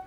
All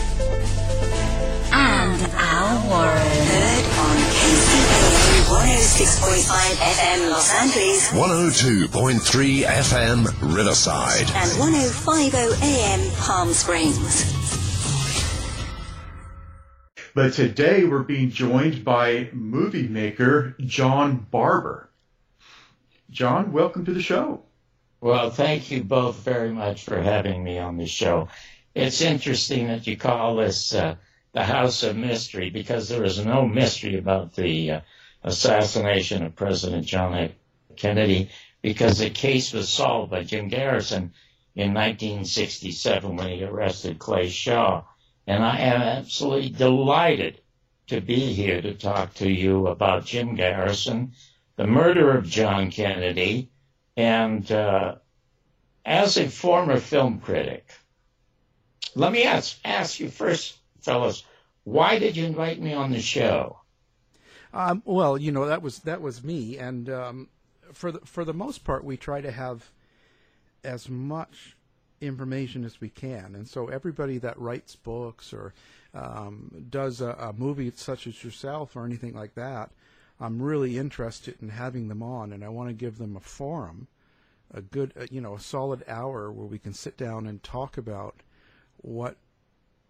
and our Warren. Heard on KCAA 106.5 FM Los Angeles, 102.3 FM Riverside, and 105.0 AM Palm Springs. But today we're being joined by movie maker John Barber. John, welcome to the show. Well, thank you both very much for having me on the show. It's interesting that you call this the House of Mystery, because there is no mystery about the assassination of President John F. Kennedy, because the case was solved by Jim Garrison in 1967 when he arrested Clay Shaw. And I am absolutely delighted to be here to talk to you about Jim Garrison, the murder of John Kennedy, and as a former film critic, let me ask you first, fellas, why did you invite me on the show? Well, you know, that was me, and for the most part, we try to have as much information as we can, and so everybody that writes books or does a movie such as yourself or anything like that, I'm really interested in having them on, and I want to give them a forum, a good, a solid hour where we can sit down and talk about what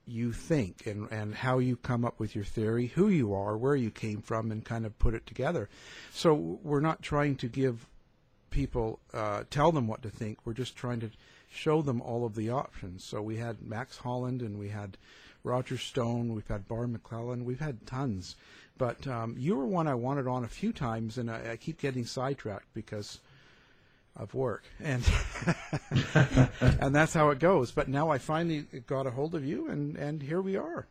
you think and how you come up with your theory, who you are, where you came from, and kind of put it together. So we're not trying to give people, tell them what to think. We're just trying to show them all of the options. So we had Max Holland, and we had Roger Stone, we've had Barr McClellan, we've had tons. But you were one I wanted on a few times, and I keep getting sidetracked because of work, and and that's how it goes. But now I finally got a hold of you, and here we are.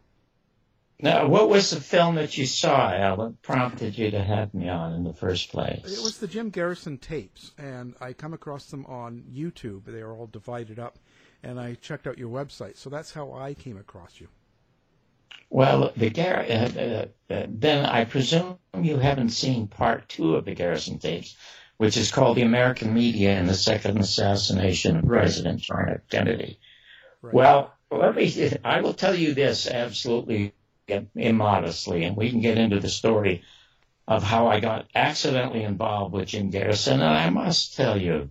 Now, what was the film that you saw, Alan, prompted you to have me on in the first place? It was the Jim Garrison tapes, and I come across them on YouTube. They are all divided up, and I checked out your website. So that's how I came across you. Well, then I presume you haven't seen part two of the Garrison tapes, which is called The American Media and the Second Assassination of President John F. Kennedy. Right. Well, I will tell you this absolutely immodestly, and we can get into the story of how I got accidentally involved with Jim Garrison. And I must tell you,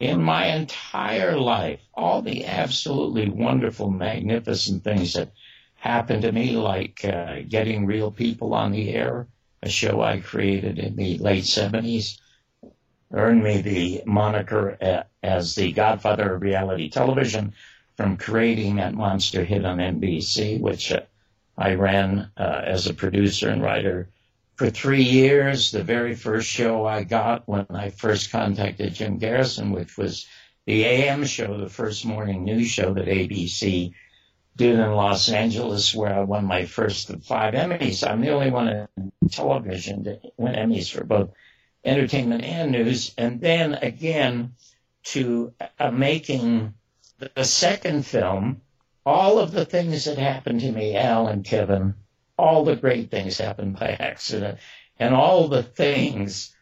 in my entire life, all the absolutely wonderful, magnificent things that happened to me, like getting Real People on the air, a show I created in the late 70s, earned me the moniker as the godfather of reality television from creating that monster hit on NBC, which I ran as a producer and writer for 3 years. The very first show I got when I first contacted Jim Garrison, which was the AM show, the first morning news show that ABC did in Los Angeles, where I won my first of 5 Emmys. I'm the only one in television to win Emmys for both entertainment and news. And then again to making the second film, all of the things that happened to me, Al and Kevin, all the great things happened by accident, and all the things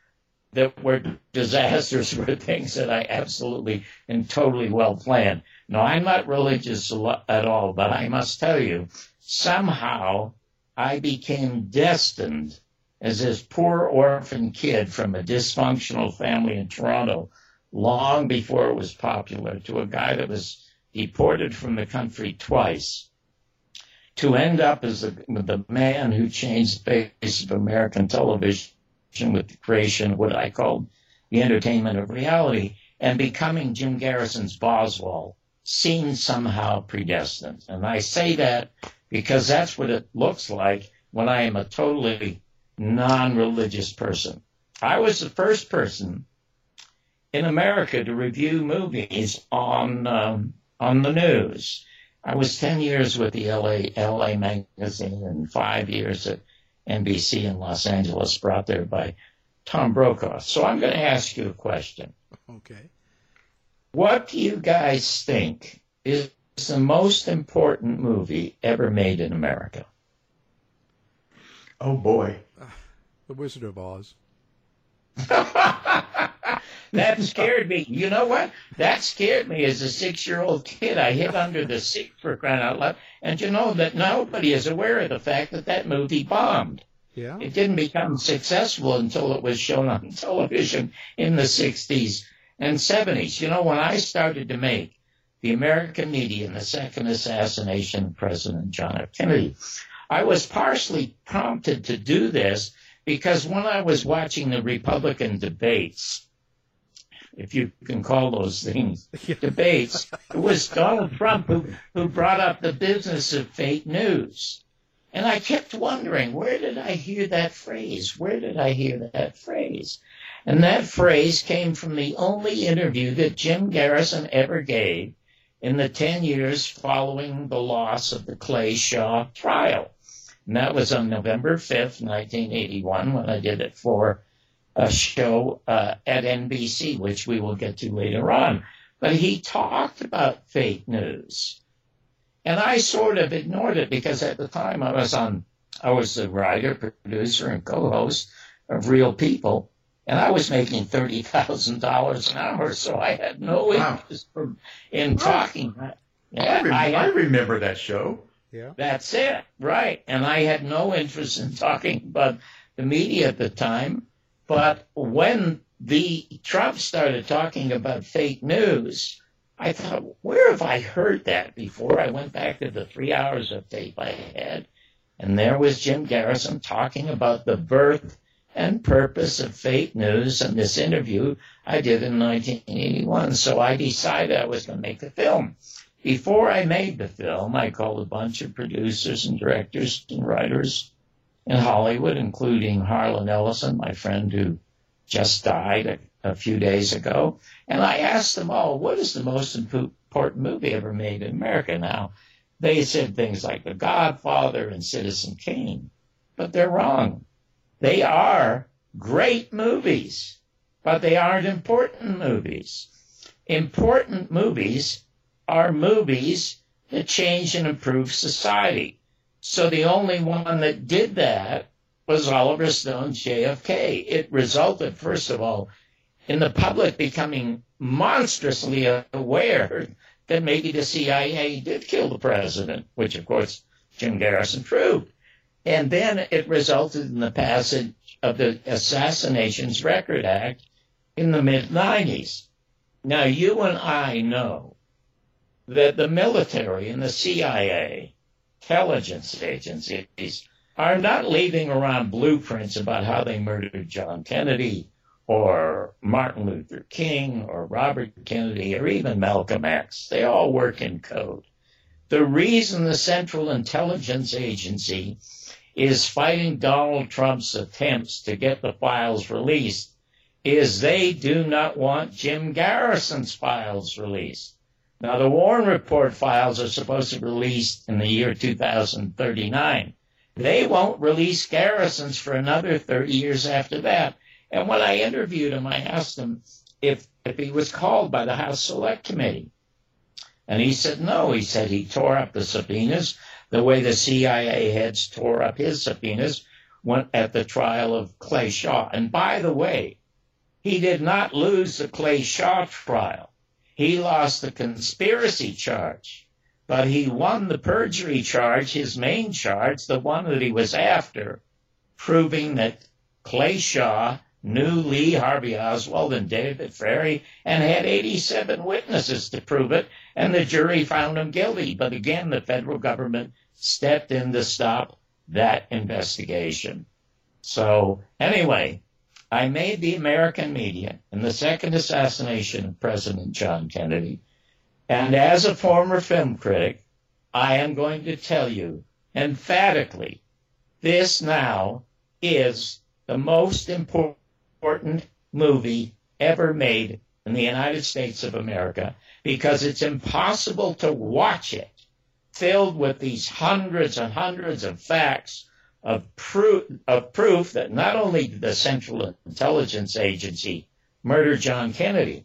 that were disasters were things that I absolutely and totally well planned. Now, I'm not religious at all, but I must tell you, somehow I became destined as this poor orphan kid from a dysfunctional family in Toronto, long before it was popular, to a guy that was deported from the country twice, to end up as the man who changed the face of American television with the creation of what I called the entertainment of reality, and becoming Jim Garrison's Boswell seemed somehow predestined. And I say that because that's what it looks like when I am a totally non-religious person. I was the first person in America to review movies on the news. I was 10 years with the LA magazine and 5 years at NBC in Los Angeles, brought there by Tom Brokaw. So I'm going to ask you a question. Okay. What do you guys think is the most important movie ever made in America? Oh, boy. The Wizard of Oz. That scared me. You know what? That scared me as a 6-year-old kid. I hid under the seat, for crying out loud. And you know that nobody is aware of the fact that that movie bombed. Yeah. It didn't become successful until it was shown on television in the 60s and 70s. You know, when I started to make The American Media and the Second Assassination of President John F. Kennedy, I was partially prompted to do this because when I was watching the Republican debates, if you can call those things debates, it was Donald Trump who brought up the business of fake news. And I kept wondering, where did I hear that phrase? Where did I hear that phrase? And that phrase came from the only interview that Jim Garrison ever gave in the 10 years following the loss of the Clay Shaw trial. And that was on November 5th, 1981, when I did it for a show at NBC, which we will get to later on. But he talked about fake news. And I sort of ignored it because at the time I was the writer, producer, and co-host of Real People, and I was making $30,000 an hour, so I had no interest in talking. I remember that show. Yeah, that's it, right. And I had no interest in talking about the media at the time. But when the Trump started talking about fake news, I thought, where have I heard that before? I went back to the 3 hours of tape I had, and there was Jim Garrison talking about the birth and purpose of fake news in this interview I did in 1981. So I decided I was going to make the film. Before I made the film, I called a bunch of producers and directors and writers in Hollywood, including Harlan Ellison, my friend who just died a few days ago. And I asked them all, what is the most important movie ever made in America? Now, they said things like The Godfather and Citizen Kane, but they're wrong. They are great movies, but they aren't important movies. Important movies are movies that change and improve society. So the only one that did that was Oliver Stone's JFK. It resulted, first of all, in the public becoming monstrously aware that maybe the CIA did kill the president, which, of course, Jim Garrison proved. And then it resulted in the passage of the Assassinations Record Act in the mid-90s. Now, you and I know that the military and the CIA, intelligence agencies, are not leaving around blueprints about how they murdered John Kennedy or Martin Luther King or Robert Kennedy or even Malcolm X. They all work in code. The reason the Central Intelligence Agency is fighting Donald Trump's attempts to get the files released is they do not want Jim Garrison's files released. Now, the Warren Report files are supposed to be released in the year 2039. They won't release Garrison's for another 30 years after that. And when I interviewed him, I asked him if he was called by the House Select Committee. And he said no. He said he tore up the subpoenas the way the CIA heads tore up his subpoenas at the trial of Clay Shaw. And by the way, he did not lose the Clay Shaw trial. He lost the conspiracy charge, but he won the perjury charge, his main charge, the one that he was after, proving that Clay Shaw knew Lee Harvey Oswald and David Ferrie and had 87 witnesses to prove it, and the jury found him guilty. But again, the federal government stepped in to stop that investigation. So anyway, I made The American Media and the Second Assassination of President John Kennedy, and as a former film critic, I am going to tell you emphatically, this now is the most important movie ever made in the United States of America, because it's impossible to watch it filled with these hundreds and hundreds of facts of proof that not only did the Central Intelligence Agency murder John Kennedy,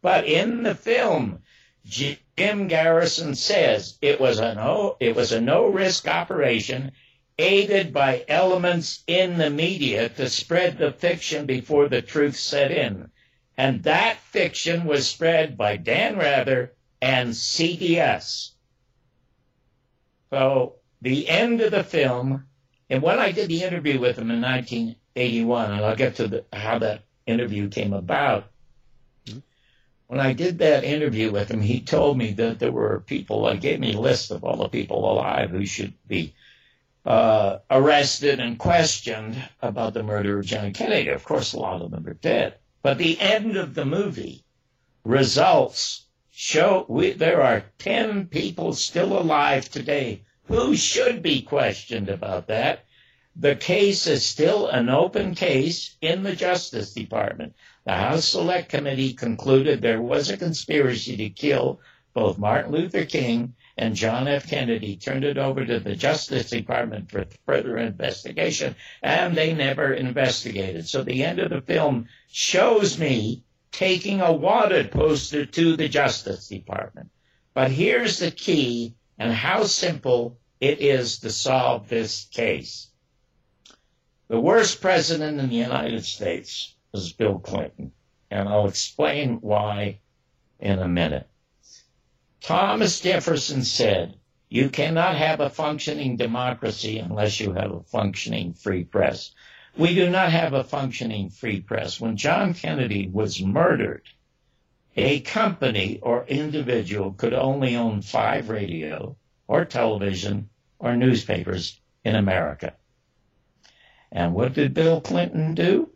but in the film, Jim Garrison says it was a no-risk operation aided by elements in the media to spread the fiction before the truth set in. And that fiction was spread by Dan Rather and CBS. So the end of the film, and when I did the interview with him in 1981, and I'll get to how that interview came about, when I did that interview with him, he told me that there were people, he gave me a list of all the people alive who should be arrested and questioned about the murder of John Kennedy. Of course, a lot of them are dead. But the end of the movie results show there are 10 people still alive today who should be questioned about that. The case is still an open case in the Justice Department. The House Select Committee concluded there was a conspiracy to kill both Martin Luther King and John F. Kennedy, turned it over to the Justice Department for further investigation, and they never investigated. So the end of the film shows me taking a wanted poster to the Justice Department. But here's the key and how simple it is to solve this case. The worst president in the United States was Bill Clinton, and I'll explain why in a minute. Thomas Jefferson said, you cannot have a functioning democracy unless you have a functioning free press. We do not have a functioning free press. When John Kennedy was murdered, a company or individual could only own 5 radio or television or newspapers in America. And what did Bill Clinton do?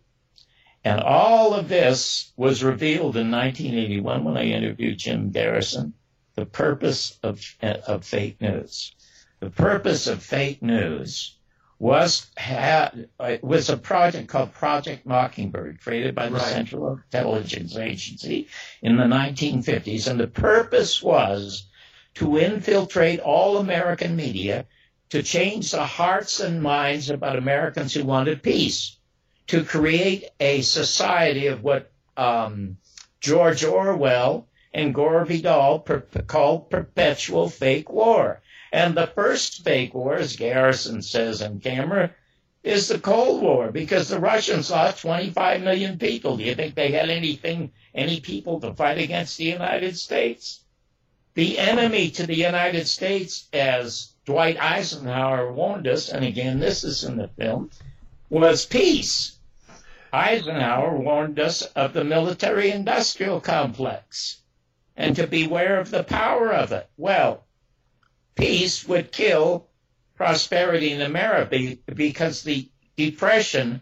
And all of this was revealed in 1981 when I interviewed Jim Garrison. The purpose of fake news. The purpose of fake news was a project called Project Mockingbird, created by the Central Intelligence Agency in the 1950s. And the purpose was to infiltrate all American media, to change the hearts and minds about Americans who wanted peace, to create a society of what George Orwell and Gore Vidal called perpetual fake war. And the first fake war, as Garrison says on camera, is the Cold War, because the Russians lost 25 million people. Do you think they had any people to fight against the United States? The enemy to the United States, as Dwight Eisenhower warned us, and again, this is in the film, was peace. Eisenhower warned us of the military-industrial complex, and to beware of the power of it. Well, peace would kill prosperity in America, because the Depression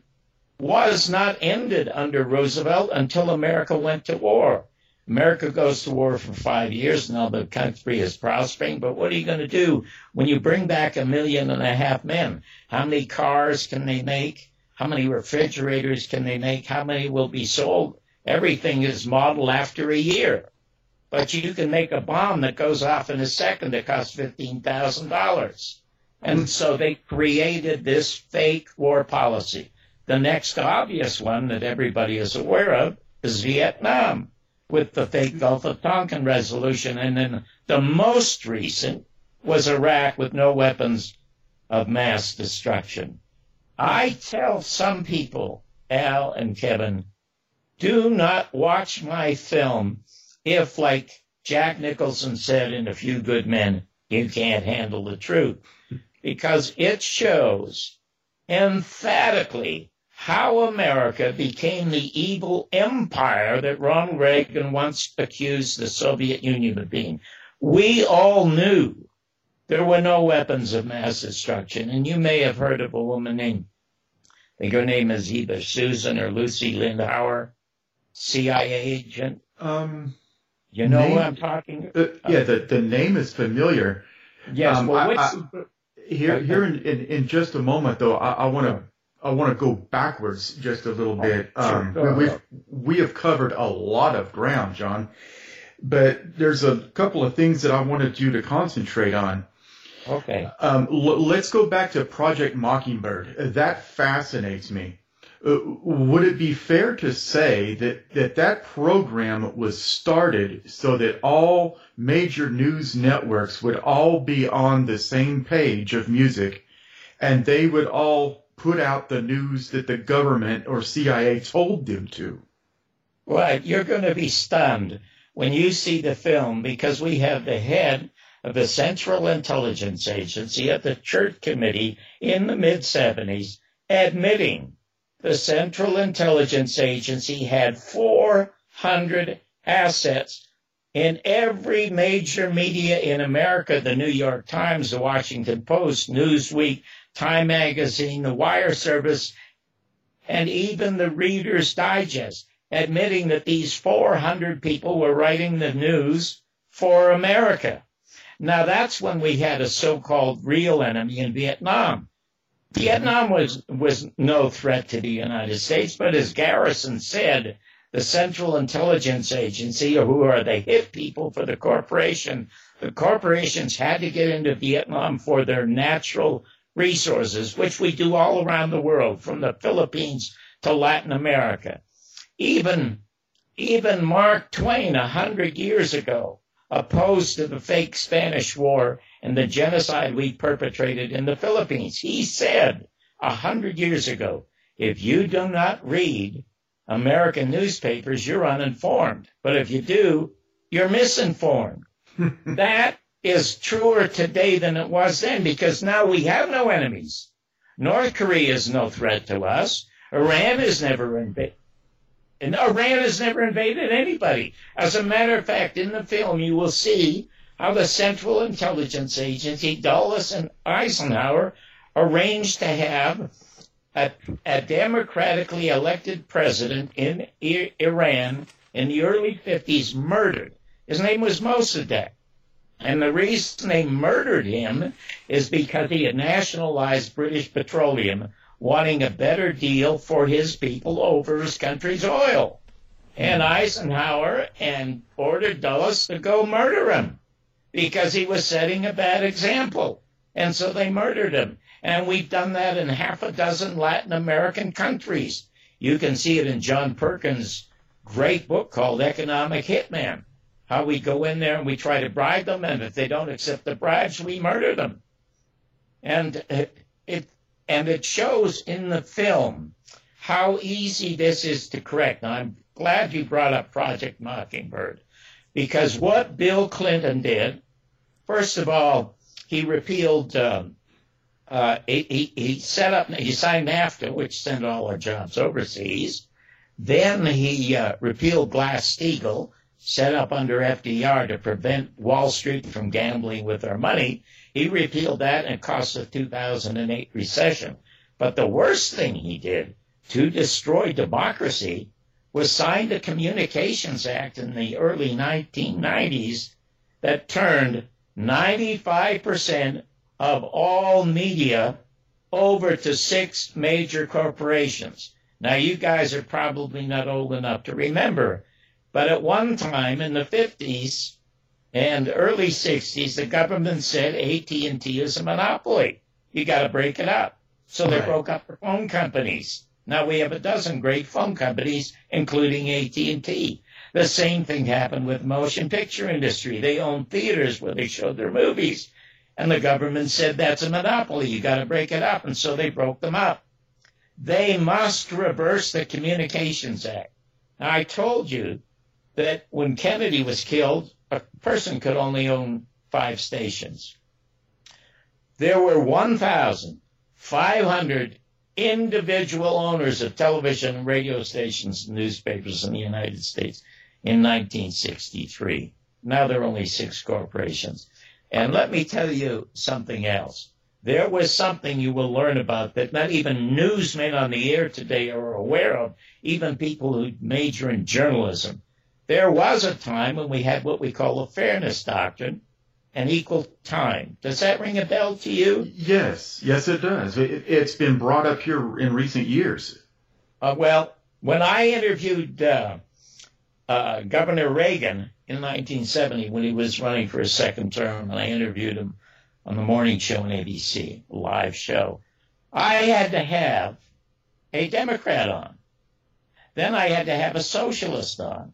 was not ended under Roosevelt until America went to war. America goes to war for 5 years. Now the country is prospering, but what are you going to do when you bring back 1.5 million men? How many cars can they make? How many refrigerators can they make? How many will be sold? Everything is modeled after a year. But you can make a bomb that goes off in a second that costs $15,000. And so they created this fake war policy. The next obvious one that everybody is aware of is Vietnam, with the fake Gulf of Tonkin resolution. And then the most recent was Iraq, with no weapons of mass destruction. I tell some people, Al and Kevin, do not watch my film if, like Jack Nicholson said in A Few Good Men, you can't handle the truth, because it shows emphatically how America became the evil empire that Ronald Reagan once accused the Soviet Union of being. We all knew there were no weapons of mass destruction, and you may have heard of a woman named, I think her name is either Susan or Lucy Lindauer, CIA agent. You know who I'm talking? Yeah, the name is familiar. Yes. Well, here in just a moment, though, I want to go backwards just a little bit. Sure. We have covered a lot of ground, John, but there's a couple of things that I wanted you to concentrate on. Okay. Let's go back to Project Mockingbird. That fascinates me. Would it be fair to say that program was started so that all major news networks would all be on the same page of music, and they would all put out the news that the government or CIA told them to? Well, you're going to be stunned when you see the film, because we have the head of the Central Intelligence Agency at the Church Committee in the mid-70s admitting the Central Intelligence Agency had 400 assets in every major media in America: the New York Times, the Washington Post, Newsweek, Time Magazine, the Wire Service, and even the Reader's Digest, admitting that these 400 people were writing the news for America. Now, that's when we had a so-called real enemy in Vietnam. Vietnam was no threat to the United States, but as Garrison said, the Central Intelligence Agency, who are the hit people for the corporation, the corporations had to get into Vietnam for their natural resources, which we do all around the world, from the Philippines to Latin America. Even Mark Twain, 100 years ago, opposed to the fake Spanish war and the genocide we perpetrated in the Philippines. He said 100 years ago, if you do not read American newspapers, you're uninformed. But if you do, you're misinformed. That is truer today than it was then, because now we have no enemies. North Korea is no threat to us. Iran has never invaded anybody. As a matter of fact, in the film, you will see how the Central Intelligence Agency, Dulles and Eisenhower, arranged to have a democratically elected president in Iran in the early 50s murdered. His name was Mossadegh. And the reason they murdered him is because he had nationalized British Petroleum, wanting a better deal for his people over his country's oil. And Eisenhower ordered Dulles to go murder him, because he was setting a bad example. And so they murdered him. And we've done that in half a dozen Latin American countries. You can see it in John Perkins' great book called Economic Hitman, how we go in there and we try to bribe them, and if they don't accept the bribes, we murder them. And it shows in the film how easy this is to correct. Now, I'm glad you brought up Project Mockingbird, because what Bill Clinton did, first of all, he repealed, he signed NAFTA, which sent all our jobs overseas. Then he repealed Glass-Steagall, set up under FDR to prevent Wall Street from gambling with our money. He repealed that, and it cost the 2008 recession. But the worst thing he did to destroy democracy was signed a Communications Act in the early 1990s that turned 95% of all media over to 6 major corporations. Now, you guys are probably not old enough to remember, but at one time in the 50s and early 60s, the government said AT&T is a monopoly. You got to break it up. So they broke up the phone companies. Now we have a dozen great phone companies, including AT&T. The same thing happened with motion picture industry. They owned theaters where they showed their movies. And the government said that's a monopoly. You got to break it up. And so they broke them up. They must reverse the Communications Act. Now, I told you that when Kennedy was killed, a person could only own 5 stations. There were 1,500 individual owners of television and radio stations and newspapers in the United States in 1963. Now there are only 6 corporations. And let me tell you something else. There was something you will learn about that not even newsmen on the air today are aware of, even people who major in journalism. There was a time when we had what we call a fairness doctrine, and equal time. Does that ring a bell to you? Yes. Yes, it does. It's been brought up here in recent years. Well, when I interviewed Governor Reagan in 1970 when he was running for his 2nd term, and I interviewed him on the morning show on ABC, a live show, I had to have a Democrat on. Then I had to have a socialist on.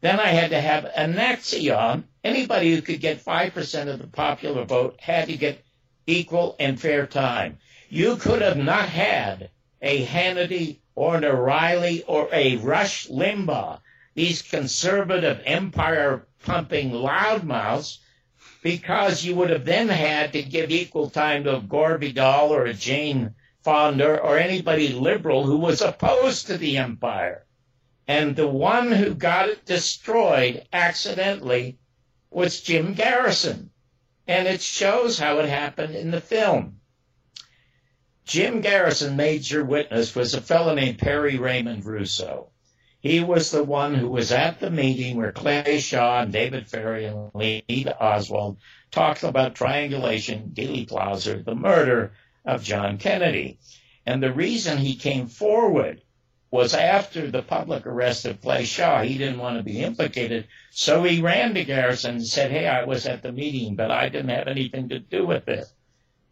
Then I had to have a Nazi on. Anybody who could get 5% of the popular vote had to get equal and fair time. You could have not had a Hannity or an O'Reilly or a Rush Limbaugh, these conservative empire-pumping loudmouths, because you would have then had to give equal time to a Gore Vidal or a Jane Fonda or anybody liberal who was opposed to the empire. And the one who got it destroyed accidentally was Jim Garrison. And it shows how it happened in the film. Jim Garrison, major witness, was a fellow named Perry Raymond Russo. He was the one who was at the meeting where Clay Shaw and David Ferrie and Lee Harvey Oswald talked about triangulation, Dealey Plaza, the murder of John Kennedy. And the reason he came forward was after the public arrest of Clay Shaw. He didn't want to be implicated, so he ran to Garrison and said, hey, I was at the meeting, but I didn't have anything to do with it.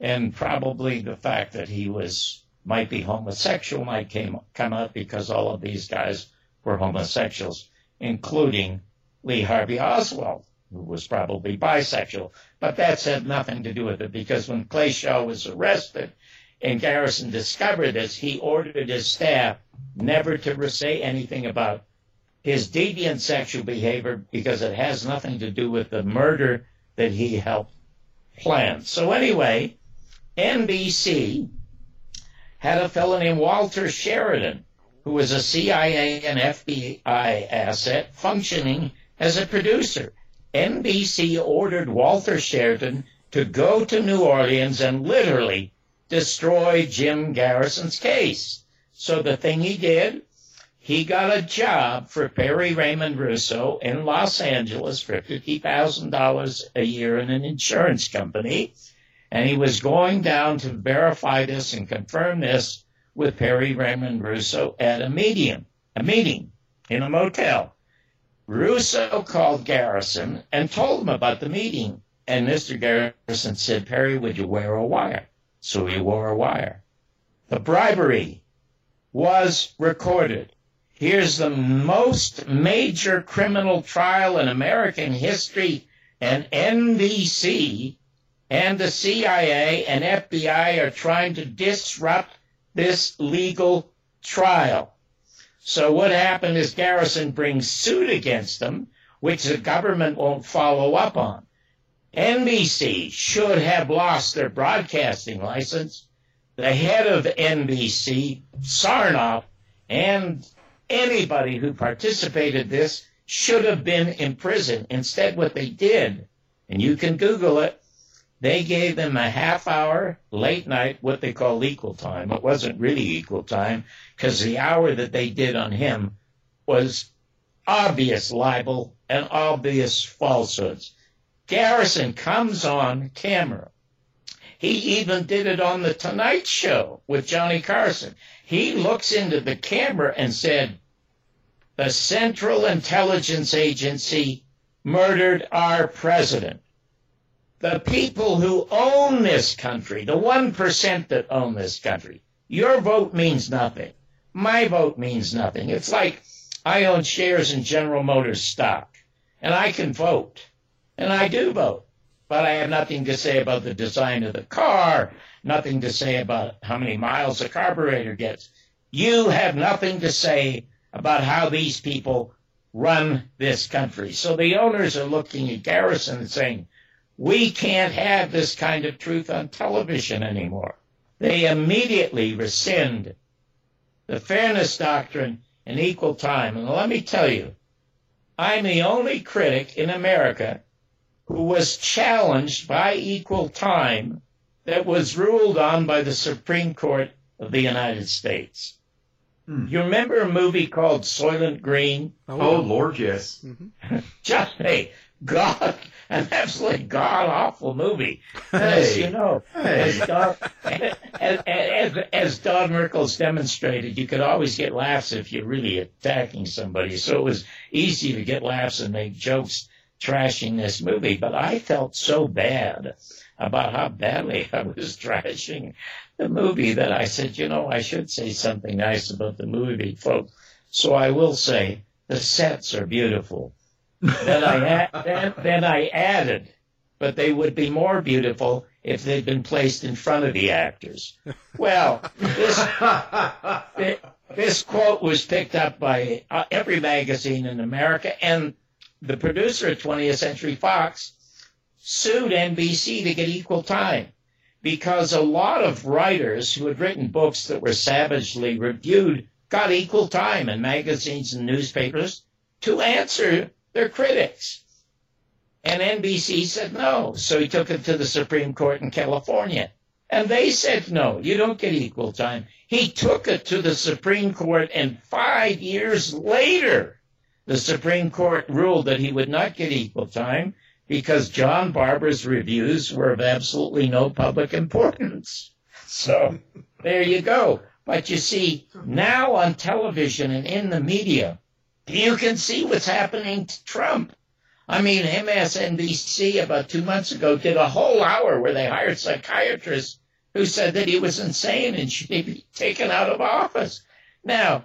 And probably the fact that he might be homosexual might come up because all of these guys were homosexuals, including Lee Harvey Oswald, who was probably bisexual. But that's had nothing to do with it, because when Clay Shaw was arrested and Garrison discovered this, he ordered his staff never to say anything about his deviant sexual behavior because it has nothing to do with the murder that he helped plan. So anyway, NBC had a fellow named Walter Sheridan, who was a CIA and FBI asset functioning as a producer. NBC ordered Walter Sheridan to go to New Orleans and literally destroy Jim Garrison's case. So the thing he did, he got a job for Perry Raymond Russo in Los Angeles for $50,000 a year in an insurance company, and he was going down to verify this and confirm this with Perry Raymond Russo at a meeting in a motel. Russo called Garrison and told him about the meeting, and Mr. Garrison said, Perry, would you wear a wire? So he wore a wire. The bribery was recorded. Here's the most major criminal trial in American history, and NBC and the CIA and FBI are trying to disrupt this legal trial. So what happened is Garrison brings suit against them, which the government won't follow up on. NBC should have lost their broadcasting license. The head of NBC, Sarnoff, and anybody who participated in this should have been in prison. Instead, what they did, and you can Google it, they gave them a half-hour late night, what they call equal time. It wasn't really equal time, because the hour that they did on him was obvious libel and obvious falsehoods. Garrison comes on camera He even did it on The Tonight Show with Johnny Carson. He looks into the camera and said, the Central Intelligence Agency murdered our president. The people who own this country, the 1% that own this country, your vote means nothing. My vote means nothing. It's like I own shares in General Motors stock, and I can vote, and I do vote, but I have nothing to say about the design of the car, nothing to say about how many miles the carburetor gets. You have nothing to say about how these people run this country. So the owners are looking at Garrison and saying, we can't have this kind of truth on television anymore. They immediately rescind the fairness doctrine and equal time. And let me tell you, I'm the only critic in America who was challenged by equal time that was ruled on by the Supreme Court of the United States. Hmm. You remember a movie called Soylent Green? Oh, Lord, yes. Mm-hmm. Just a god, an absolutely god-awful movie. Hey. As you know, as Don Merkel's demonstrated, you could always get laughs if you're really attacking somebody. So it was easy to get laughs and make jokes trashing this movie. But I felt so bad about how badly I was trashing the movie that I said, you know, I should say something nice about the movie, folks. So I will say, the sets are beautiful. Then I added, but they would be more beautiful if they'd been placed in front of the actors. Well, this quote was picked up by every magazine in America, and the producer of 20th Century Fox sued NBC to get equal time, because a lot of writers who had written books that were savagely reviewed got equal time in magazines and newspapers to answer their critics. And NBC said no, so he took it to the Supreme Court in California. And they said no, you don't get equal time. He took it to the Supreme Court, and 5 years later, the Supreme Court ruled that he would not get equal time because John Barber's reviews were of absolutely no public importance. So there you go. But you see, now on television and in the media, you can see what's happening to Trump. I mean, MSNBC about 2 months ago did a whole hour where they hired psychiatrists who said that he was insane and should be taken out of office. Now,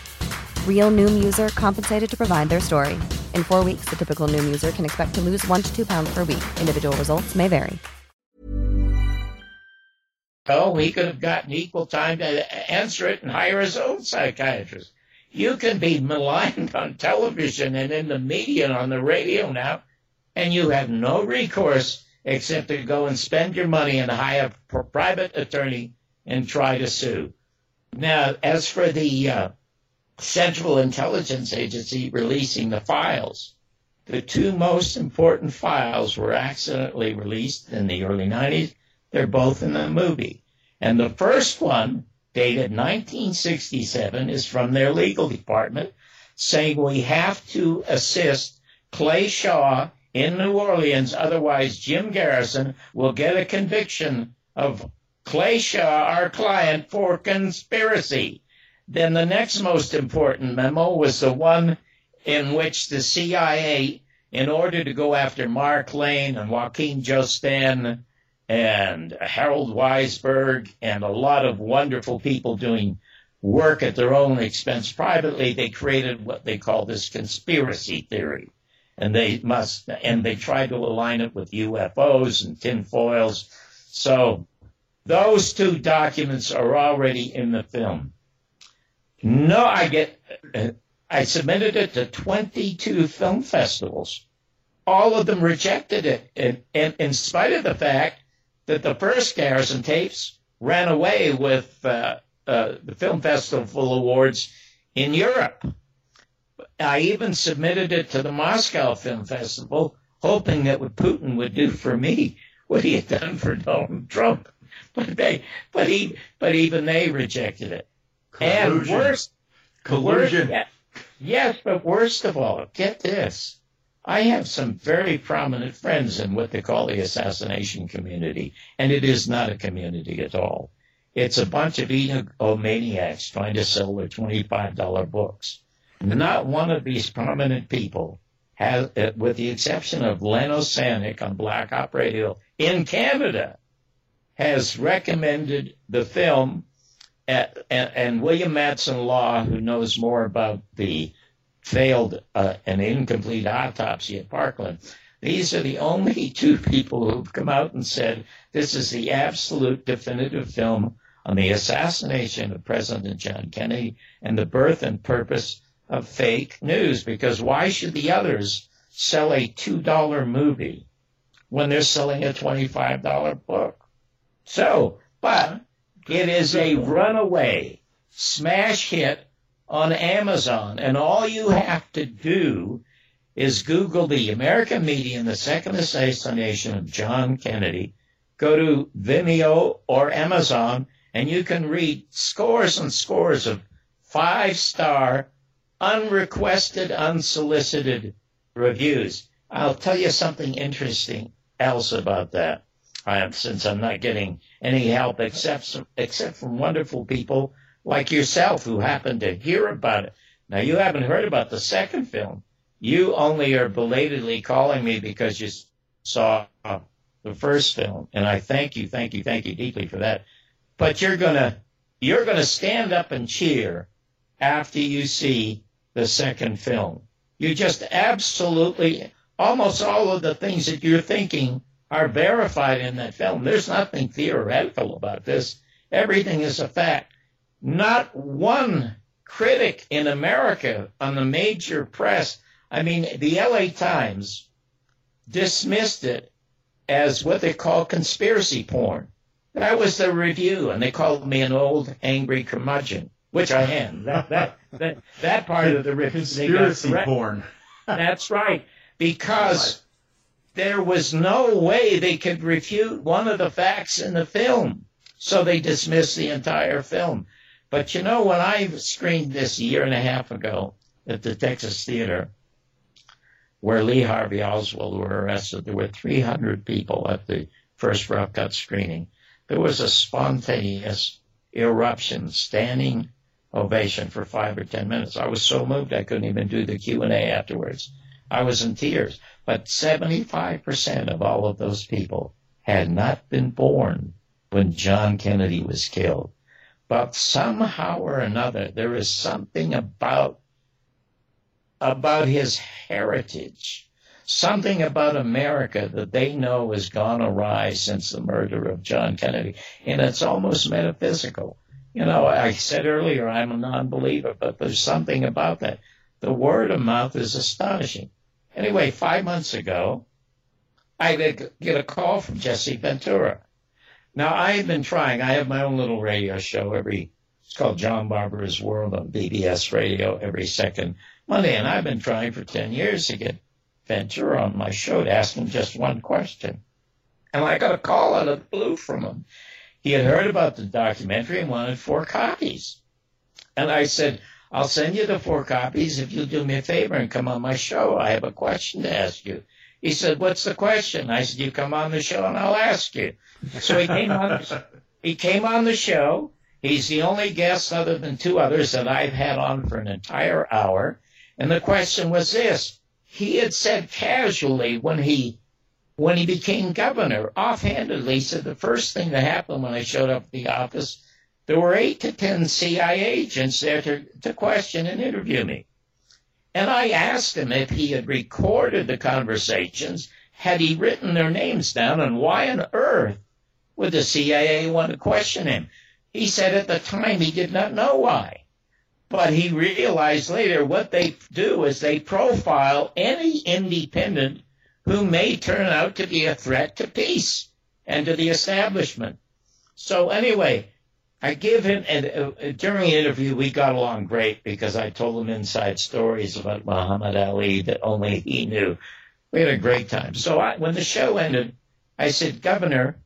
Real Noom user compensated to provide their story. In 4 weeks, the typical Noom user can expect to lose 1 to 2 pounds per week. Individual results may vary. Oh, he could have gotten equal time to answer it and hire his own psychiatrist. You can be maligned on television and in the media and on the radio now, and you have no recourse except to go and spend your money and hire a private attorney and try to sue. Now, as for the Central Intelligence Agency releasing the files, the two most important files were accidentally released in the early 90s. They're both in the movie. And the first one, dated 1967, is from their legal department, saying we have to assist Clay Shaw in New Orleans, otherwise Jim Garrison will get a conviction of Clay Shaw, our client, for conspiracy. Then the next most important memo was the one in which the CIA, in order to go after Mark Lane and Joaquin Jostan and Harold Weisberg and a lot of wonderful people doing work at their own expense privately, they created what they call this conspiracy theory. And they tried to align it with UFOs and tinfoils. So those two documents are already in the film. No, I submitted it to 22 film festivals. All of them rejected it, and in spite of the fact that the first Garrison tapes ran away with the film festival awards in Europe. I even submitted it to the Moscow Film Festival, hoping that what Putin would do for me, what he had done for Donald Trump. But even they rejected it. Collusion. And worst, collusion. Yes, but worst of all, get this. I have some very prominent friends in what they call the assassination community, and it is not a community at all. It's a bunch of egomaniacs trying to sell their $25 books. Not one of these prominent people has, with the exception of Len Osanek on Black Op Radio in Canada, has recommended the film, and William Matson Law, who knows more about the failed an incomplete autopsy at Parkland. These are the only two people who've come out and said this is the absolute definitive film on the assassination of President John Kennedy and the birth and purpose of fake news. Because why should the others sell a $2 movie when they're selling a $25 book? So, but it is a runaway smash hit on Amazon, and all you have to do is Google The American Media and the Second Assassination of John Kennedy, go to Vimeo or Amazon, and you can read scores and scores of 5-star, unrequested, unsolicited reviews. I'll tell you something interesting else about that, since I'm not getting any help except from wonderful people like yourself, who happened to hear about it. Now, you haven't heard about the second film. You only are belatedly calling me because you saw the first film, and I thank you deeply for that. But you're gonna stand up and cheer after you see the second film. You just absolutely, almost all of the things that you're thinking are verified in that film. There's nothing theoretical about this. Everything is a fact. Not one critic in America on the major press, I mean, the LA Times dismissed it as what they call conspiracy porn. That was the review, and they called me an old angry curmudgeon, which I am. That part of the review. Conspiracy porn. That's right, because there was no way they could refute one of the facts in the film, so they dismissed the entire film. But, you know, when I screened this a year and a half ago at the Texas Theater, where Lee Harvey Oswald were arrested, there were 300 people at the first rough cut screening, there was a spontaneous eruption, standing ovation for 5 or 10 minutes. I was so moved I couldn't even do the Q&A afterwards. I was in tears. But 75% of all of those people had not been born when John Kennedy was killed. But somehow or another, there is something about his heritage, something about America that they know has gone awry since the murder of John Kennedy. And it's almost metaphysical. You know, I said earlier I'm a non-believer, but there's something about that. The word of mouth is astonishing. Anyway, 5 months ago, I did get a call from Jesse Ventura. Now, I had been trying. I have my own little radio show it's called John Barber's World on BBS Radio every second Monday, and I've been trying for 10 years to get Ventura on my show to ask him just one question. And I got a call out of the blue from him. He had heard about the documentary and wanted 4 copies. And I said, I'll send you the 4 copies if you'll do me a favor and come on my show. I have a question to ask you. He said, what's the question? I said, you come on the show and I'll ask you. So he came on the show. He's the only guest other than 2 others that I've had on for an entire hour. And the question was this. He had said casually when he became governor, offhandedly, he said the first thing that happened when I showed up at the office, there were 8 to 10 CIA agents there to question and interview me. And I asked him if he had recorded the conversations, had he written their names down, and why on earth would the CIA want to question him? He said at the time he did not know why. But he realized later what they do is they profile any independent who may turn out to be a threat to peace and to the establishment. So anyway, I give him, and during the interview, we got along great because I told him inside stories about Muhammad Ali that only he knew. We had a great time. So when the show ended, I said, Governor,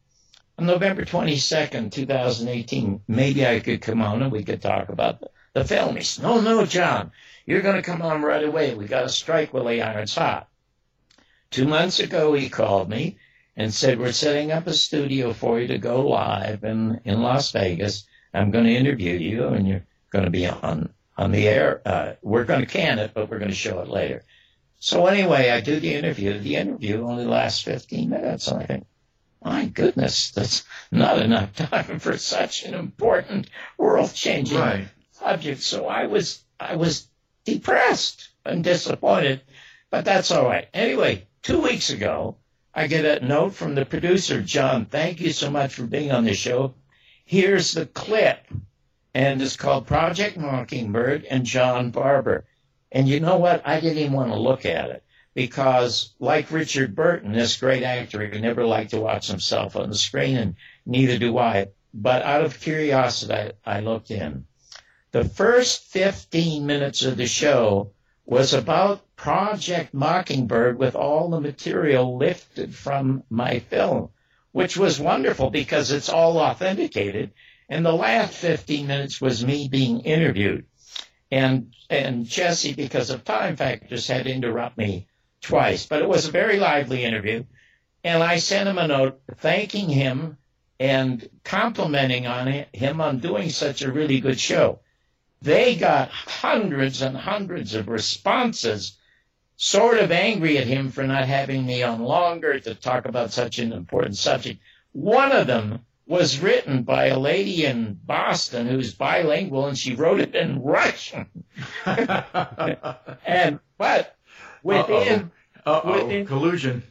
on November 22nd, 2018, maybe I could come on and we could talk about the film. He said, no, John, you're going to come on right away. We got to strike while the iron's hot. 2 months ago, he called me and said, we're setting up a studio for you to go live in Las Vegas. I'm going to interview you, and you're going to be on the air. We're going to can it, but we're going to show it later. So anyway, I do the interview. The interview only lasts 15 minutes, and I think, my goodness, that's not enough time for such an important world-changing subject. So I was depressed and disappointed, but that's all right. Anyway, 2 weeks ago, I get a note from the producer, John, thank you so much for being on the show. Here's the clip, and it's called Project Mockingbird and John Barber. And you know what? I didn't even want to look at it because, like Richard Burton, this great actor, he never liked to watch himself on the screen, and neither do I. But out of curiosity, I looked in. The first 15 minutes of the show was about Project Mockingbird with all the material lifted from my film, which was wonderful because it's all authenticated. And the last 15 minutes was me being interviewed. And Jesse, because of time factors, had to interrupt me twice. But it was a very lively interview. And I sent him a note thanking him and complimenting him on doing such a really good show. They got hundreds and hundreds of responses, sort of angry at him for not having me on longer to talk about such an important subject. One of them was written by a lady in Boston who's bilingual, and she wrote it in Russian. But within... within collusion.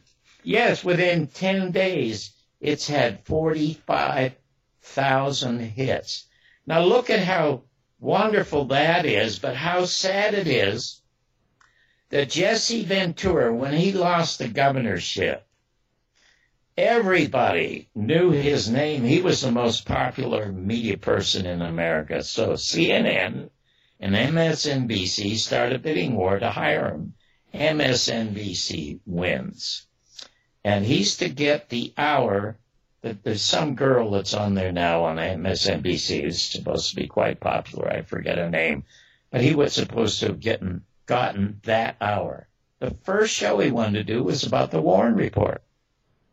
Yes, within 10 days, it's had 45,000 hits. Now look at how wonderful that is, but how sad it is that Jesse Ventura, when he lost the governorship, everybody knew his name. He was the most popular media person in America. So CNN and MSNBC start a bidding war to hire him. MSNBC wins. And he's to get the hour. There's some girl that's on there now on MSNBC who's supposed to be quite popular. I forget her name. But he was supposed to have gotten that hour. The first show he wanted to do was about the Warren Report.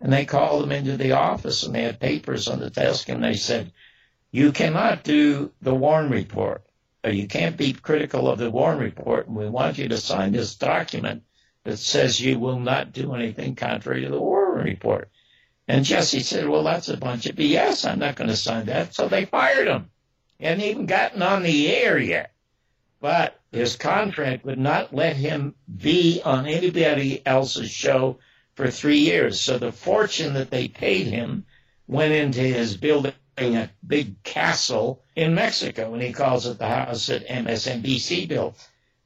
and they called him into the office, and they had papers on the desk, and they said, you cannot do the Warren Report, or you can't be critical of the Warren Report, and we want you to sign this document that says you will not do anything contrary to the Warren Report. And Jesse said, well, that's a bunch of BS. I'm not going to sign that. So they fired him. He hadn't even gotten on the air yet. But his contract would not let him be on anybody else's show for 3 years. So the fortune that they paid him went into his building a big castle in Mexico, and he calls it the house that MSNBC built.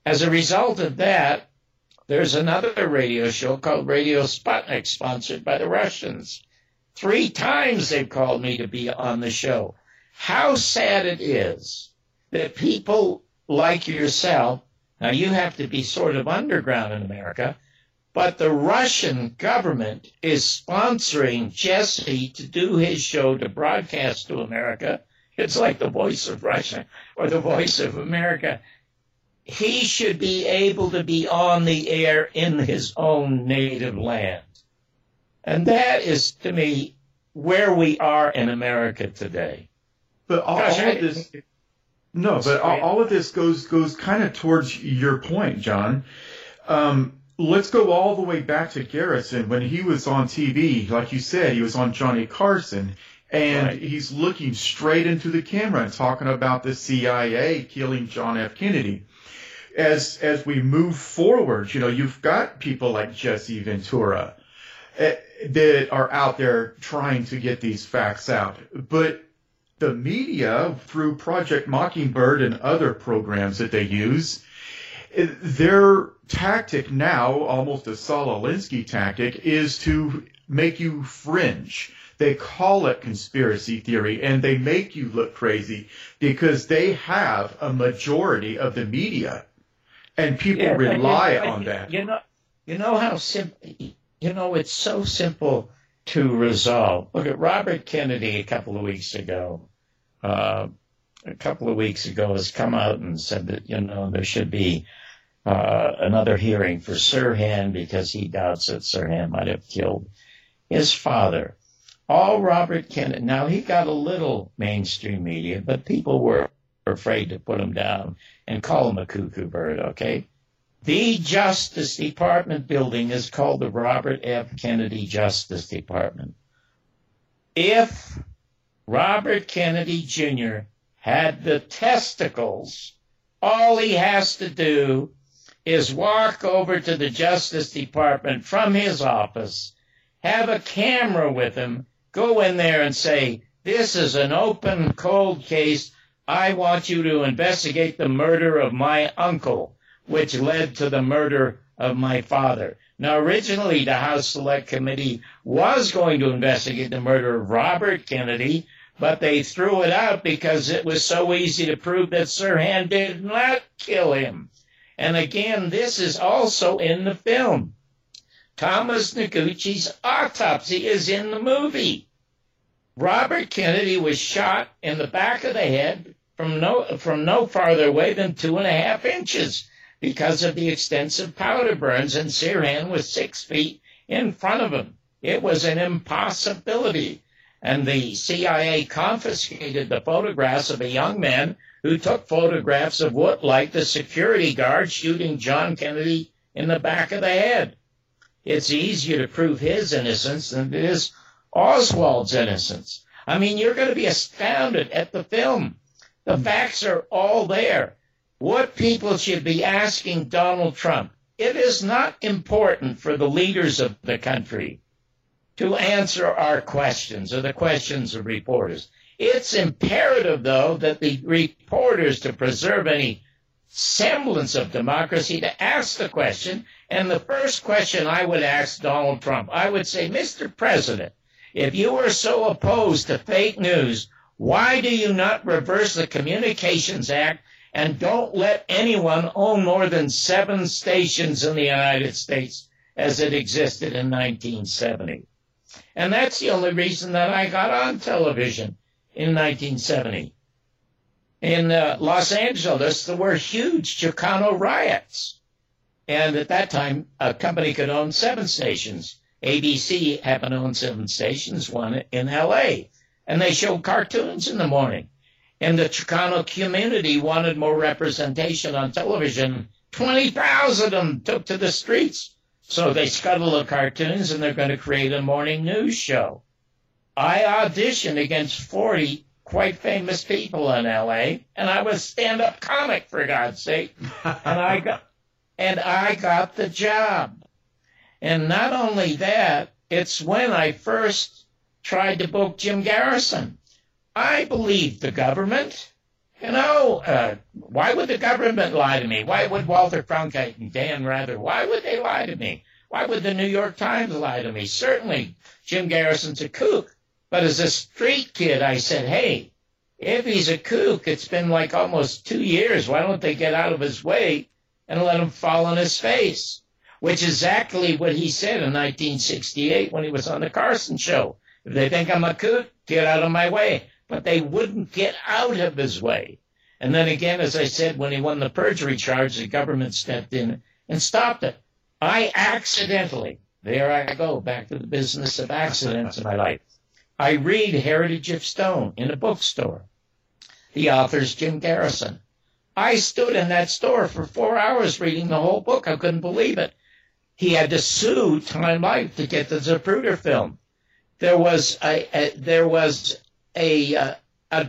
As a result of that, there's another radio show called Radio Sputnik, sponsored by the Russians. 3 times they've called me to be on the show. How sad it is that people like yourself, now you have to be sort of underground in America, but the Russian government is sponsoring Jesse to do his show, to broadcast to America. It's like the Voice of Russia or the Voice of America. He should be able to be on the air in his own native land. And that is, to me, where we are in America today. But all of this goes kind of towards your point, John. Let's go all the way back to Garrison. When he was on TV, like you said, he was on Johnny Carson. And he's looking straight into the camera and talking about the CIA killing John F. Kennedy. As we move forward, you know, you've got people like Jesse Ventura that are out there trying to get these facts out. But the media, through Project Mockingbird and other programs that they use, their tactic now, almost a Saul Alinsky tactic, is to make you fringe. They call it conspiracy theory, and they make you look crazy because they have a majority of the media, and people rely on that. You know how simple. You know, it's so simple to resolve. Look at Robert Kennedy a couple of weeks ago has come out and said that, you know, there should be another hearing for Sirhan because he doubts that Sirhan might have killed his father. All Robert Kennedy, now he got a little mainstream media, but people were afraid to put him down and call him a cuckoo bird, okay? The Justice Department building is called the Robert F. Kennedy Justice Department. If Robert Kennedy Jr. had the testicles, all he has to do is walk over to the Justice Department from his office, have a camera with him, go in there and say, this is an open, cold case. I want you to investigate the murder of my uncle, which led to the murder of my father. Now, originally, the House Select Committee was going to investigate the murder of Robert Kennedy, but they threw it out because it was so easy to prove that Sirhan did not kill him. And again, this is also in the film. Thomas Noguchi's autopsy is in the movie. Robert Kennedy was shot in the back of the head from no farther away than 2.5 inches because of the extensive powder burns, and Sirhan was 6 feet in front of him. It was an impossibility. And the CIA confiscated the photographs of a young man who took photographs of what like the security guard shooting John Kennedy in the back of the head. It's easier to prove his innocence than it is Oswald's innocence. I mean, you're going to be astounded at the film. The facts are all there. What people should be asking Donald Trump, it is not important for the leaders of the country to answer our questions or the questions of reporters. It's imperative, though, that the reporters, to preserve any semblance of democracy, to ask the question. And the first question I would ask Donald Trump, I would say, Mr. President, if you are so opposed to fake news, why do you not reverse the Communications Act and don't let anyone own more than 7 stations in the United States as it existed in 1970? And that's the only reason that I got on television in 1970. In Los Angeles, there were huge Chicano riots. And at that time, a company could own 7 stations. ABC happened on 7 stations, one in L.A., and they showed cartoons in the morning. And the Chicano community wanted more representation on television. 20,000 of them took to the streets. So they scuttle the cartoons, and they're going to create a morning news show. I auditioned against 40 quite famous people in L.A., and I was a stand-up comic, for God's sake. And I got the job. And not only that, it's when I first tried to book Jim Garrison. I believed the government. You know, why would the government lie to me? Why would Walter Cronkite and Dan Rather, why would they lie to me? Why would the New York Times lie to me? Certainly, Jim Garrison's a kook. But as a street kid, I said, hey, if he's a kook, it's been like almost 2 years. Why don't they get out of his way and let him fall on his face? Which is exactly what he said in 1968 when he was on the Carson show. If they think I'm a kook, get out of my way. But they wouldn't get out of his way. And then again, as I said, when he won the perjury charge, the government stepped in and stopped it. I accidentally, there I go, back to the business of accidents in my life. I read Heritage of Stone in a bookstore. The author's Jim Garrison. I stood in that store for 4 hours reading the whole book. I couldn't believe it. He had to sue Time Life to get the Zapruder film. There was a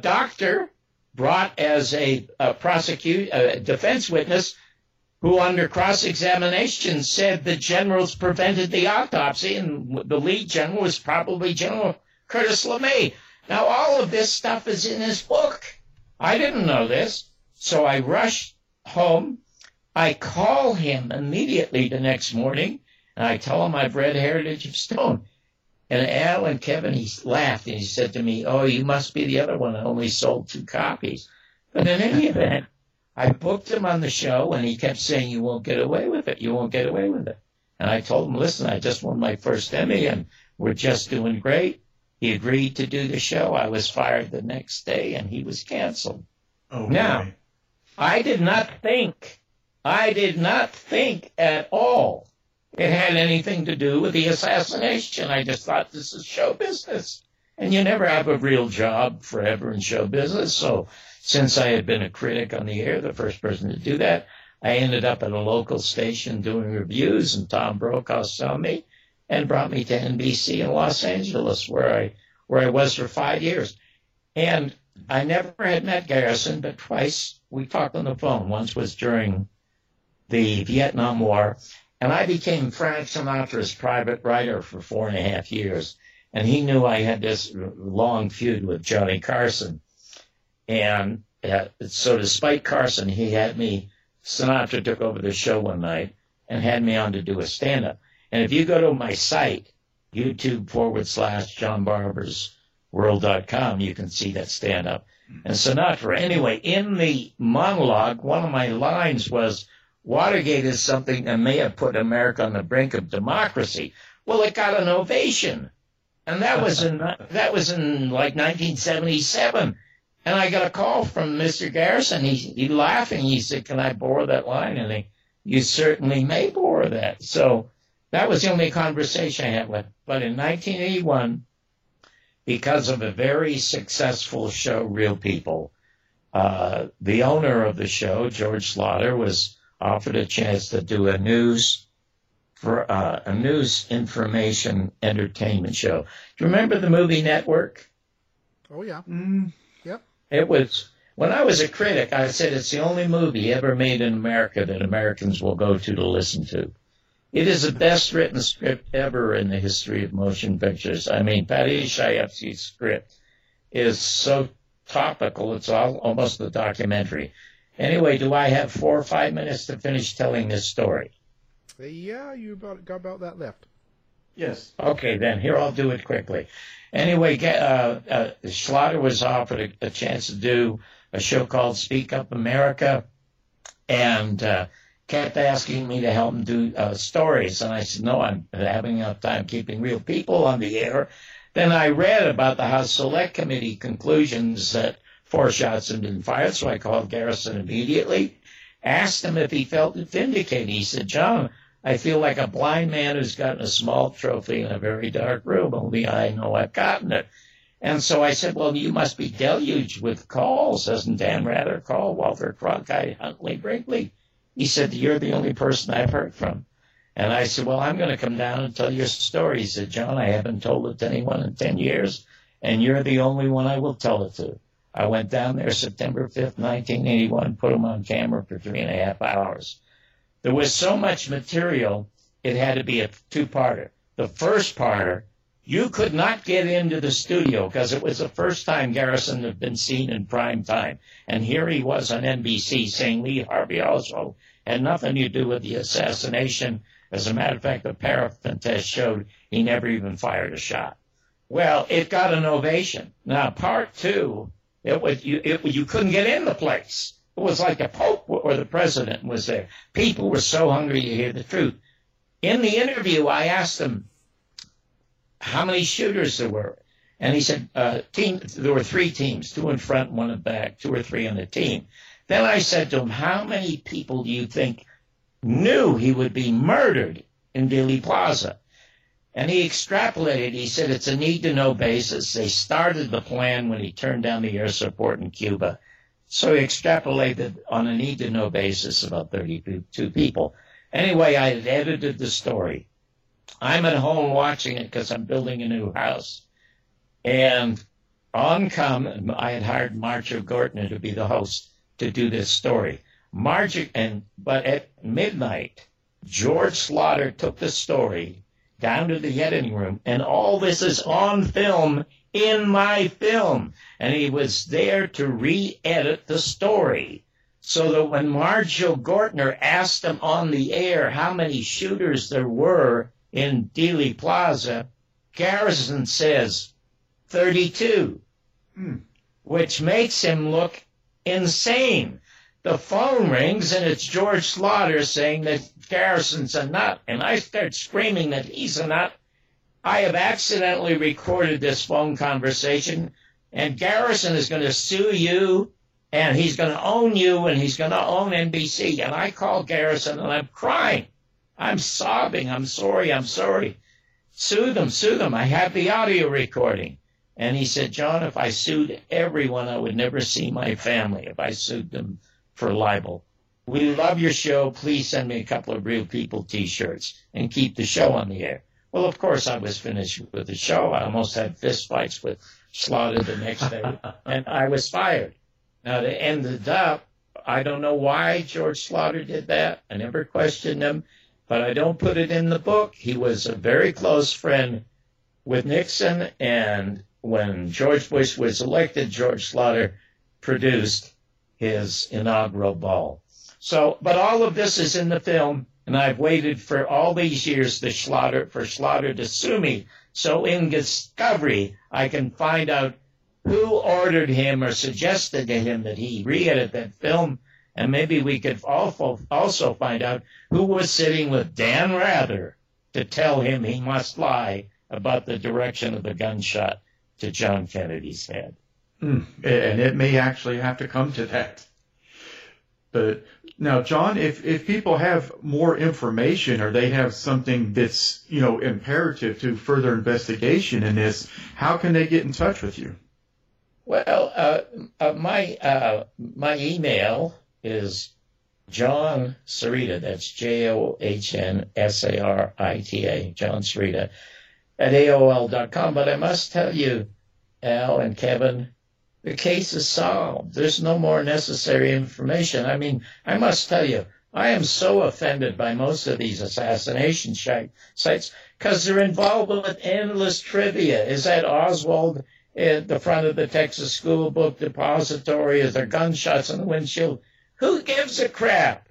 doctor brought as a defense witness who under cross-examination said the generals prevented the autopsy, and the lead general was probably General Curtis LeMay. Now, all of this stuff is in his book. I didn't know this, so I rushed home. I call him immediately the next morning, and I tell him I've read Heritage of Stone. And Al and Kevin, he laughed, and he said to me, oh, you must be the other one that only sold 2 copies. But in any event, I booked him on the show, and he kept saying, you won't get away with it. You won't get away with it. And I told him, listen, I just won my first Emmy, and we're just doing great. He agreed to do the show. I was fired the next day, and he was canceled. Oh, now, boy. I did not think at all it had anything to do with the assassination. I just thought this is show business. And you never have a real job forever in show business. So since I had been a critic on the air, the first person to do that, I ended up at a local station doing reviews, and Tom Brokaw saw me and brought me to NBC in Los Angeles, where I was for 5 years. And I never had met Garrison, but twice we talked on the phone. Once was during the Vietnam War. And I became Frank Sinatra's private writer for 4.5 years. And he knew I had this long feud with Johnny Carson. And so despite Carson, he had me, Sinatra took over the show one night and had me on to do a stand-up. And if you go to my site, youtube.com/JohnBarbersWorld, you can see that stand-up. And Sinatra, anyway, in the monologue, one of my lines was, Watergate is something that may have put America on the brink of democracy. Well, it got an ovation, and that was in like 1977. And I got a call from Mr. Garrison. He laughing. He said, "Can I borrow that line?" And you certainly may borrow that. So that was the only conversation I had with him. But in 1981, because of a very successful show, Real People, the owner of the show, George Schlatter, was offered a chance to do a news information entertainment show. Do you remember the Movie Network? Oh, yeah. Yep. It was, when I was a critic, I said it's the only movie ever made in America that Americans will go to listen to. It is the best written script ever in the history of motion pictures. I mean, Paddy Chayefsky's script is so topical, it's almost a documentary. Anyway, do I have 4 or 5 minutes to finish telling this story? Yeah, you got about that left. Yes. Okay, then. Here, I'll do it quickly. Anyway, Schlatter was offered a chance to do a show called Speak Up America, and kept asking me to help him do stories. And I said, no, I'm having enough time keeping real people on the air. Then I read about the House Select Committee conclusions that 4 shots and been fired, so I called Garrison immediately, asked him if he felt it vindicated. He said, John, I feel like a blind man who's gotten a small trophy in a very dark room. Only I know I've gotten it. And so I said, well, you must be deluged with calls. Doesn't Dan Rather call, Walter Cronkite, Huntley, Brinkley? He said, you're the only person I've heard from. And I said, well, I'm going to come down and tell your story. He said, John, I haven't told it to anyone in 10 years, and you're the only one I will tell it to. I went down there September 5th, 1981, put him on camera for 3.5 hours. There was so much material, it had to be a two-parter. The first parter, you could not get into the studio because it was the first time Garrison had been seen in prime time. And here he was on NBC saying Lee Harvey Oswald had nothing to do with the assassination. As a matter of fact, the paraffin test showed he never even fired a shot. Well, it got an ovation. Now, part two, you couldn't get in the place. It was like the Pope or the president was there. People were so hungry to hear the truth. In the interview, I asked him, how many shooters there were. And he said, there were three teams, two in front, one in back, two or three on the team. Then I said to him, how many people do you think knew he would be murdered in Dealey Plaza? And he extrapolated. He said, it's a need-to-know basis. They started the plan when he turned down the air support in Cuba. So he extrapolated on a need-to-know basis about 32 people. Anyway, I had edited the story. I'm at home watching it because I'm building a new house. And I had hired Marjorie Gortner to be the host to do this story. But at midnight, George Schlatter took the story down to the editing room, and all this is on film in my film. And he was there to re-edit the story. So that when Marjorie Gortner asked him on the air how many shooters there were in Dealey Plaza, Garrison says 32, which makes him look insane. The phone rings, and it's George Schlatter saying that Garrison's a nut, and I start screaming that he's a nut. I have accidentally recorded this phone conversation, and Garrison is going to sue you, and he's going to own you, and he's going to own NBC. And I call Garrison, and I'm crying. I'm sobbing. I'm sorry. Sue them. I have the audio recording. And he said, John, if I sued everyone, I would never see my family if I sued them for libel. We love your show. Please send me a couple of Real People T-shirts and keep the show on the air. Well, of course, I was finished with the show. I almost had fistfights with Schlatter the next day, and I was fired. Now, to end it up, I don't know why George Schlatter did that. I never questioned him. But I don't put it in the book. He was a very close friend with Nixon, and when George Bush was elected, George Schlatter produced his inaugural ball. So, but all of this is in the film, and I've waited for all these years for Schlatter to sue me. So in discovery, I can find out who ordered him or suggested to him that he re-edit that film. And maybe we could also find out who was sitting with Dan Rather to tell him he must lie about the direction of the gunshot to John Kennedy's head. And it may actually have to come to that. But now, John, if people have more information or they have something that's, you know, imperative to further investigation in this, how can they get in touch with you? Well, my email is John Sarita, that's JohnSarita, John Sarita, at AOL.com. But I must tell you, Al and Kevin, the case is solved. There's no more necessary information. I mean, I must tell you, I am so offended by most of these assassination sites because they're involved with endless trivia. Is that Oswald at the front of the Texas School Book Depository? Is there gunshots in the windshield? Who gives a crap?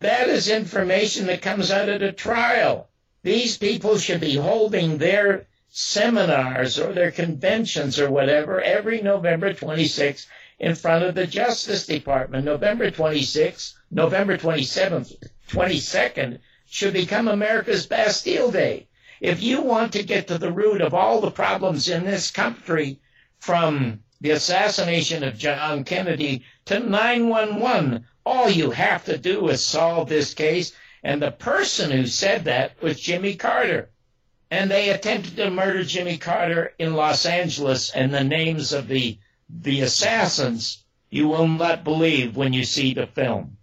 That is information that comes out at a trial. These people should be holding their seminars or their conventions or whatever every November 26th in front of the Justice Department. November 26th, November 27th, 22nd should become America's Bastille Day. If you want to get to the root of all the problems in this country, from the assassination of John Kennedy to 9/11. All you have to do is solve this case, And the person who said that was Jimmy Carter. And they attempted to murder Jimmy Carter in Los Angeles, and the names of the assassins you will not believe when you see the film.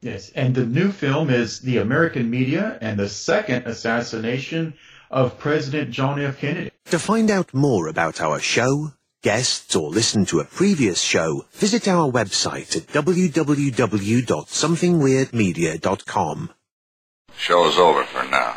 Yes, and the new film is The American Media and the Second Assassination of President John F. Kennedy. To find out more about our show, guests, or listen to a previous show, visit our website at www.somethingweirdmedia.com. Show's over for now.